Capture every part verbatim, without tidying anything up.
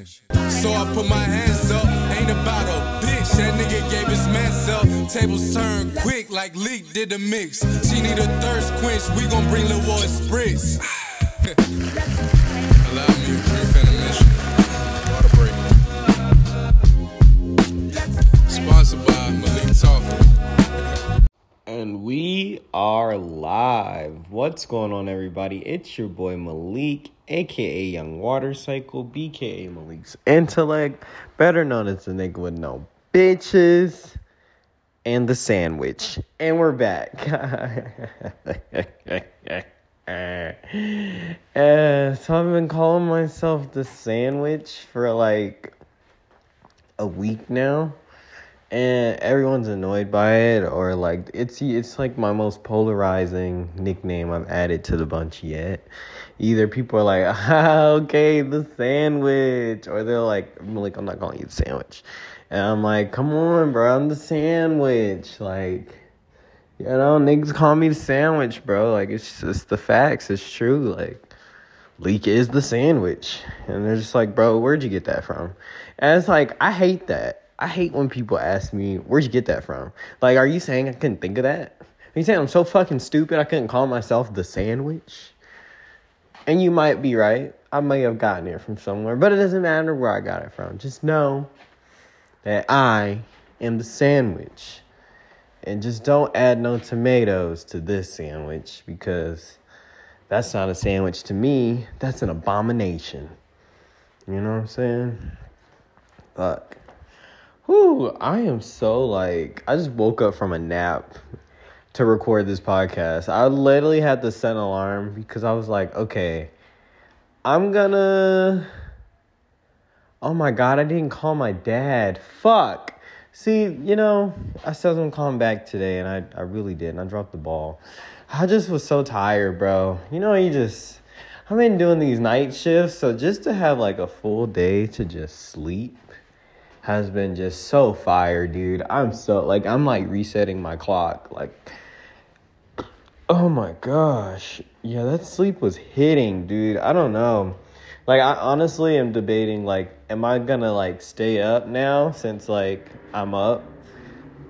action. So I put my hands up, ain't about a bitch. That nigga gave his man self. Tables turn quick like Leak did the mix. She need a thirst quench, we gon' bring Lil' Roy Spritz. Allow me a brief intermission. Water break. Sponsored by Malik Talk. And we are live. What's going on, everybody? It's your boy Malik, a k a. Young Water Cycle, b k a. Malik's Intellect, better known as the nigga with no bitches, and the sandwich. And we're back. uh, so I've been calling myself the sandwich for like a week now. And everyone's annoyed by it, or like it's it's like my most polarizing nickname I've added to the bunch yet. Either people are like, ah, okay, the sandwich, or they're like, I'm like, I'm not calling you the sandwich, and I'm like, come on, bro, I'm the sandwich. Like, you know, niggas call me the sandwich, bro. Like, it's just the facts. It's true. Like, Leak is the sandwich, and they're just like, bro, where'd you get that from? And it's like, I hate that. I hate when people ask me, where'd you get that from? Like, are you saying I couldn't think of that? Are you saying I'm so fucking stupid I couldn't call myself the sandwich? And you might be right. I may have gotten it from somewhere, but it doesn't matter where I got it from. Just know that I am the sandwich. And just don't add no tomatoes to this sandwich, because that's not a sandwich to me. That's an abomination. You know what I'm saying? Fuck. Ooh, I am so, like, I just woke up from a nap to record this podcast. I literally had to set an alarm because I was like, okay, I'm gonna, oh my God, I didn't call my dad. Fuck. See, you know, I said I was gonna call him back today, and I, I really didn't. I dropped the ball. I just was so tired, bro. You know, you just, I've been doing these night shifts, so just to have, like, a full day to just sleep has been just so fire, dude. I'm so, like, I'm, like, resetting my clock. Like, oh, my gosh. Yeah, that sleep was hitting, dude. I don't know. Like, I honestly am debating, like, am I gonna, like, stay up now since, like, I'm up?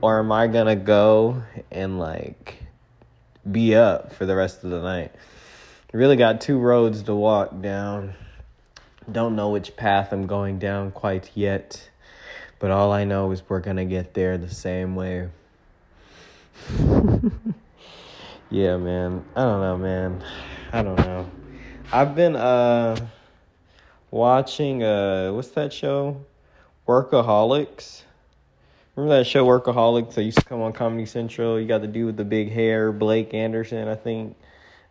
Or am I gonna go and, like, be up for the rest of the night? Really got two roads to walk down. Don't know which path I'm going down quite yet. But all I know is we're going to get there the same way. Yeah, man. I don't know, man. I don't know. I've been uh watching, uh what's that show? Workaholics. Remember that show Workaholics that used to come on Comedy Central? You got the dude with the big hair, Blake Anderson, I think.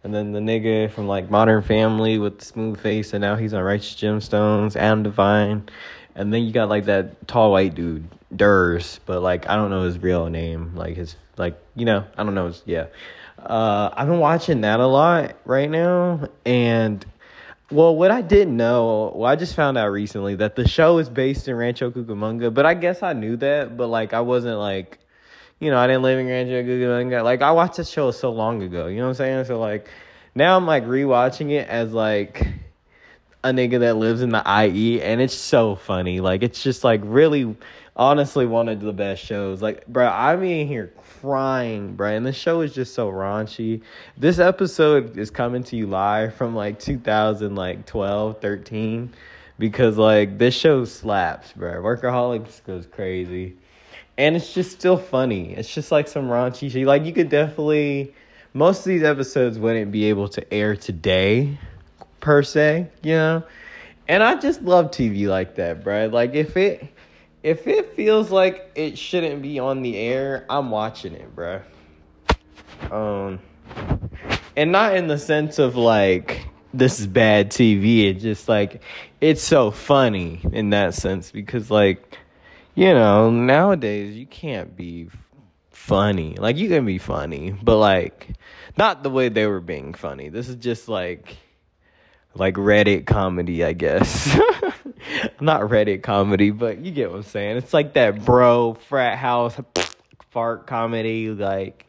And then the nigga from, like, Modern Family with the smooth face, and now he's on Righteous Gemstones, Adam Divine. And then you got, like, that tall white dude, Durs, but, like, I don't know his real name. Like, his, like, you know, I don't know. His, yeah. Uh, I've been watching that a lot right now. And, well, what I didn't know, well, I just found out recently that the show is based in Rancho Cucamonga. But I guess I knew that. But, like, I wasn't, like, you know, I didn't live in Rancho Cucamonga. Like, I watched that show so long ago. You know what I'm saying? So, like, now I'm, like, rewatching it as, like, a nigga that lives in the I E, and it's so funny. Like, it's just, like, really, honestly, one of the best shows. Like, bro, I'm in here crying, bro, and the show is just so raunchy. This episode is coming to you live from, like, two thousand twelve, thirteen, because, like, this show slaps, bro. Workaholics goes crazy, and it's just still funny. It's just, like, some raunchy shit. Like, you could definitely, most of these episodes wouldn't be able to air today, per se, you know, and I just love T V like that, bro. Like, if it, if it feels like it shouldn't be on the air, I'm watching it, bro. Um, and not in the sense of, like, this is bad T V. It's just, like, it's so funny in that sense, because, like, you know, nowadays you can't be funny. Like, you can be funny, but, like, not the way they were being funny. This is just, like, like Reddit comedy, I guess. Not Reddit comedy, but you get what I'm saying. It's like that bro frat house fart comedy, like,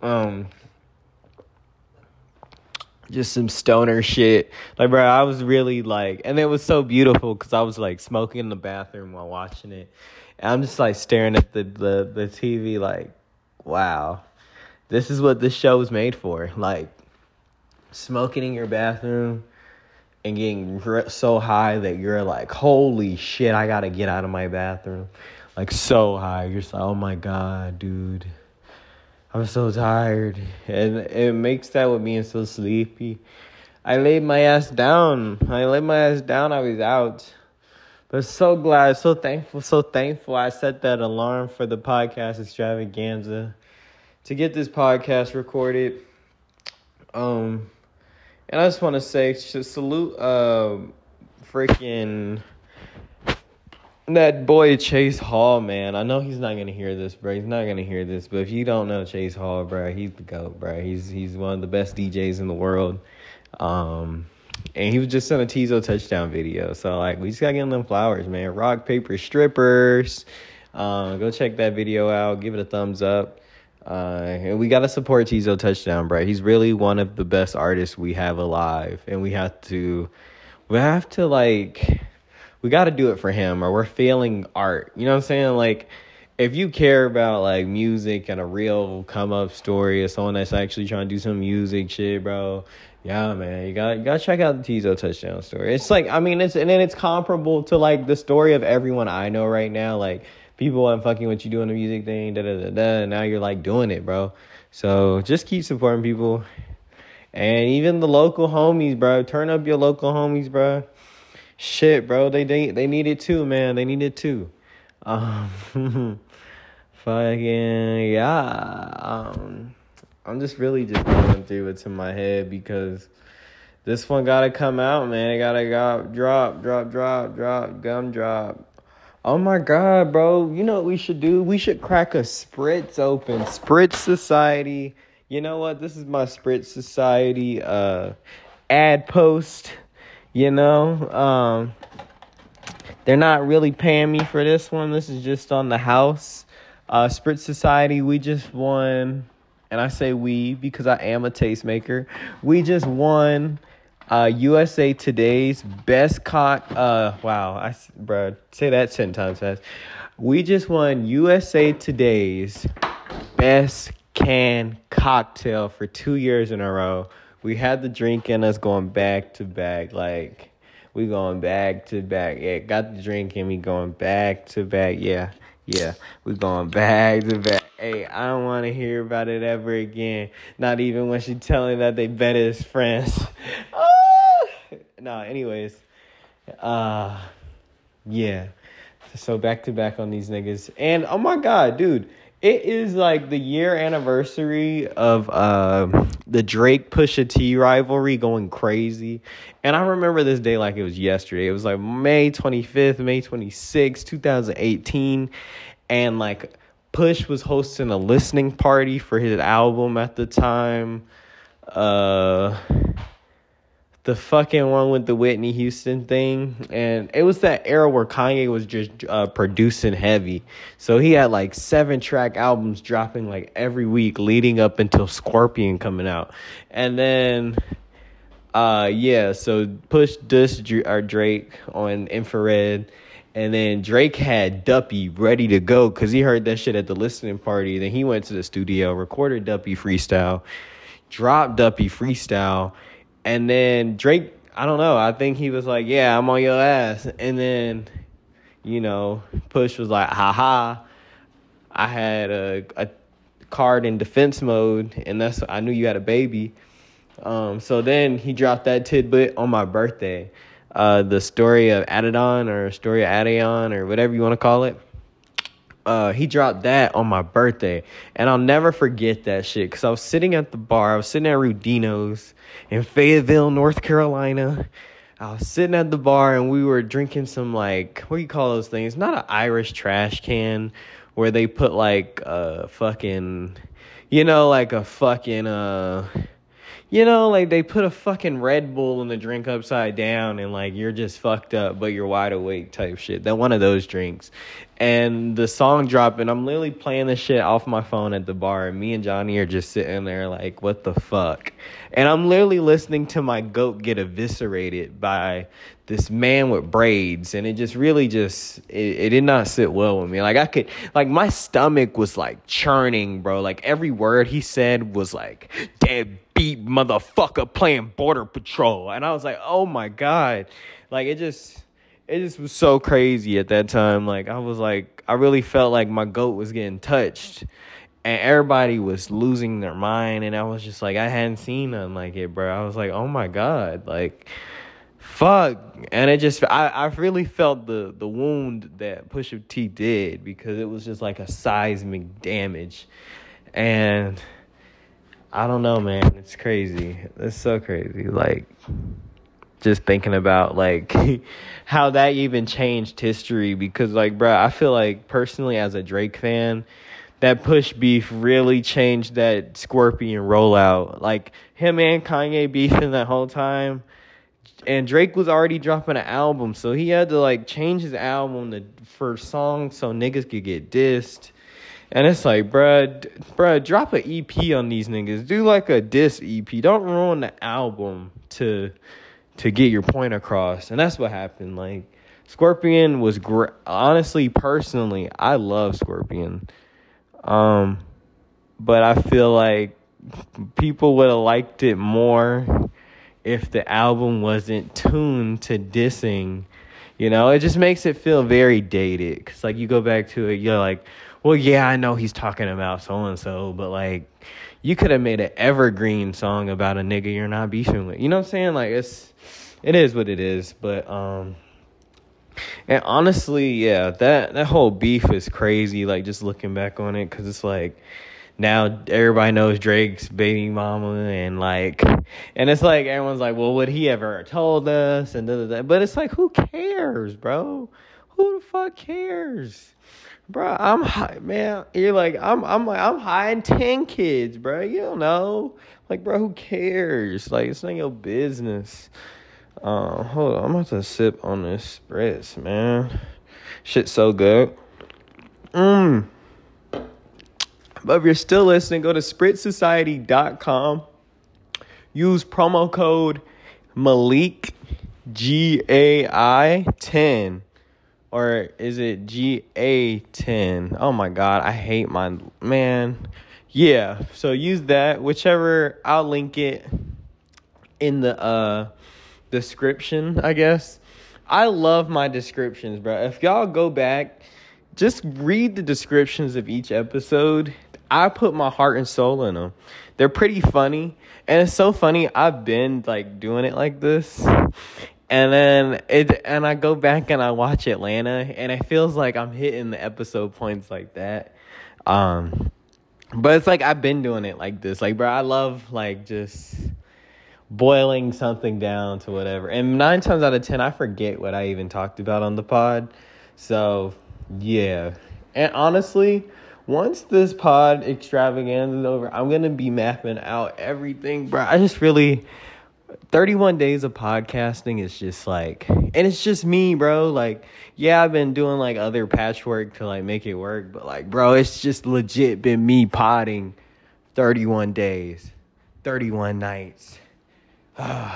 um, just some stoner shit. Like, bro, I was really like, and it was so beautiful because I was like smoking in the bathroom while watching it. And I'm just like staring at the, the, the T V like, wow, this is what this show was made for. Like, smoking in your bathroom and getting so high that you're like, holy shit, I gotta get out of my bathroom. Like, so high. You're just like, oh my God, dude, I'm so tired. And it makes that with being so sleepy. I laid my ass down. I laid my ass down. I was out. But so glad, so thankful, so thankful I set that alarm for the podcast extravaganza to get this podcast recorded. Um, and I just want to say, salute uh, freaking that boy Chase Hall, man. I know he's not gonna hear this, bro. He's not gonna hear this, but if you don't know Chase Hall, bro, he's the GOAT, bro. He's he's one of the best D Js in the world. Um, and he was just in a Tizo Touchdown video, so like we just gotta get him them flowers, man. Rock paper strippers. Um, go check that video out. Give it a thumbs up. Uh, and we gotta support Tizo Touchdown, bro. He's really one of the best artists we have alive, and we have to, we have to like. We got to do it for him or we're failing art. You know what I'm saying? Like, if you care about, like, music and a real come-up story or someone that's actually trying to do some music shit, bro, yeah, man, you got you got to check out the Tizo Touchdown story. It's like, I mean, it's and then it's comparable to, like, the story of everyone I know right now. Like, people aren't fucking with you doing the music thing, da-da-da-da, and now you're, like, doing it, bro. So just keep supporting people. And even the local homies, bro. Turn up your local homies, bro. Shit, bro, they they they need it too, man. They need it too. Um, fucking yeah. Um, I'm just really just going through what's in my head because this one gotta come out, man. It gotta go drop, drop, drop, drop, gum drop. Oh my God, bro. You know what we should do? We should crack a spritz open. Spritz Society. You know what? This is my Spritz Society uh ad post. You know, um, they're not really paying me for this one. This is just on the house. Uh, Spritz Society, we just won. And I say we because I am a tastemaker. We just won uh, U S A Today's Best Cock. Uh, wow, I, bro, say that ten times fast. We just won U S A Today's Best Canned Cocktail for two years in a row. We had the drink in us going back to back, like, we going back to back, yeah, got the drink in me going back to back, yeah, yeah, we going back to back, hey, I don't want to hear about it ever again, not even when she telling that they better as friends, oh! no, anyways, uh, yeah, so back to back on these niggas, and oh my God, dude, it is, like, the year anniversary of uh, the Drake Pusha T rivalry going crazy. And I remember this day like it was yesterday. It was, like, May twenty-fifth, May twenty-sixth, two thousand eighteen. And, like, Push was hosting a listening party for his album at the time. Uh, the fucking one with the Whitney Houston thing. And it was that era where Kanye was just uh, producing heavy. So he had like seven track albums dropping like every week leading up until Scorpion coming out. And then, uh, yeah, so Push dissed Dr- or Drake on Infrared. And then Drake had Duppy ready to go because he heard that shit at the listening party. Then he went to the studio, recorded Duppy Freestyle, dropped Duppy Freestyle. And then Drake, I don't know, I think he was like, yeah, I'm on your ass. And then, you know, Push was like, haha, I had a, a card in defense mode, and that's I knew you had a baby. Um, so then he dropped that tidbit on my birthday, uh, the Story of Adidon or Story of Adidon or whatever you want to call it. Uh, he dropped that on my birthday, and I'll never forget that shit, because I was sitting at the bar, I was sitting at Rudino's in Fayetteville, North Carolina, I was sitting at the bar, and we were drinking some, like, what do you call those things, not an Irish trash can, where they put, like, a fucking, you know, like a fucking, uh, you know, like, they put a fucking Red Bull in the drink upside down, and, like, you're just fucked up, but you're wide awake type shit, that one of those drinks. And the song dropped, and I'm literally playing this shit off my phone at the bar. And me and Johnny are just sitting there like, what the fuck? And I'm literally listening to my goat get eviscerated by this man with braids. And it just really just, it, it did not sit well with me. Like, I could, like, my stomach was, like, churning, bro. Like, every word he said was, like, deadbeat motherfucker playing Border Patrol. And I was like, oh, my God. Like, it just... It just was so crazy at that time. Like, I was like, I really felt like my goat was getting touched. And everybody was losing their mind. And I was just like, I hadn't seen nothing like it, bro. I was like, oh, my God. Like, fuck. And it just, I, I really felt the, the wound that Pusha T did. Because it was just like a seismic damage. And I don't know, man. It's crazy. It's so crazy. Like... Just thinking about, like, how that even changed history. Because, like, bro, I feel like, personally, as a Drake fan, that Push beef really changed that Scorpion rollout. Like, him and Kanye beefing that whole time. And Drake was already dropping an album. So he had to, like, change his album to, for songs so niggas could get dissed. And it's like, bruh, d- bruh, drop an E P on these niggas. Do, like, a diss E P. Don't ruin the album to... to get your point across. And that's what happened. Like, Scorpion was great. Honestly, personally, I love Scorpion. Um, but I feel like people would have liked it more if the album wasn't tuned to dissing. You know, it just makes it feel very dated. Because, like, you go back to it, you're like, well, yeah, I know he's talking about so-and-so, but, like, you could have made an evergreen song about a nigga you're not beefing with. You know what I'm saying? Like, it's... It is what it is, but, um, and honestly, yeah, that, that whole beef is crazy, like, just looking back on it, because it's, like, now everybody knows Drake's baby mama, and, like, and it's, like, everyone's like, well, would he ever told us, and da da da, but it's, like, who cares, bro? Who the fuck cares? Bro, I'm high, man. You're like, I'm, I'm like, I'm high in ten kids, bro. You don't know. Like, bro, who cares? Like, it's not your business. Uh, hold on, I'm about to sip on this spritz, man. Shit's so good. Mmm. But if you're still listening, go to spritz society dot com. Use promo code Malik, G A I ten. Or is it G A ten? Oh, my God. I hate my... Man. Yeah. So use that. Whichever. I'll link it in the... uh. description, I guess. I love my descriptions, bro. If y'all go back, just read the descriptions of each episode. I put my heart and soul in them. They're pretty funny, and it's so funny. I've been like doing it like this, and then it, and I go back and I watch Atlanta, and it feels like I'm hitting the episode points like that. Um, but it's like I've been doing it like this, like, bro. I love like just. Boiling something down to whatever. And nine times out of ten, I forget what I even talked about on the pod. So, yeah. And honestly, once this pod extravaganza is over, I'm going to be mapping out everything, bro. I just really... thirty-one days of podcasting is just like... And it's just me, bro. Like, yeah, I've been doing, like, other patchwork to, like, make it work. But, like, bro, it's just legit been me podding thirty-one days. thirty-one nights. But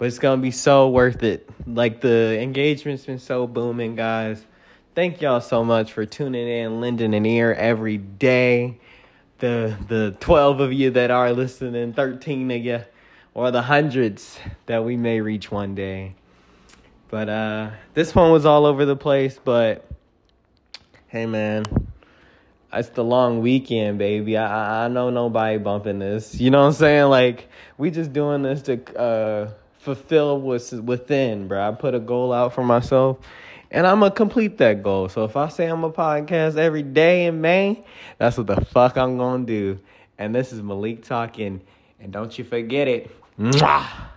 it's gonna be so worth it. Like, the engagement's been so booming, guys. Thank y'all so much for tuning in, lending an ear every day. The the twelve of you that are listening, thirteen of you, or the hundreds that we may reach one day. But uh, this one was all over the place. But hey, man, it's the long weekend, baby. I I know nobody bumping this. You know what I'm saying? Like, we just doing this to uh, fulfill what's within, bro. I put a goal out for myself, and I'm going to complete that goal. So if I say I'm a podcast every day in May, that's what the fuck I'm going to do. And this is Malik talking, and don't you forget it. Mwah!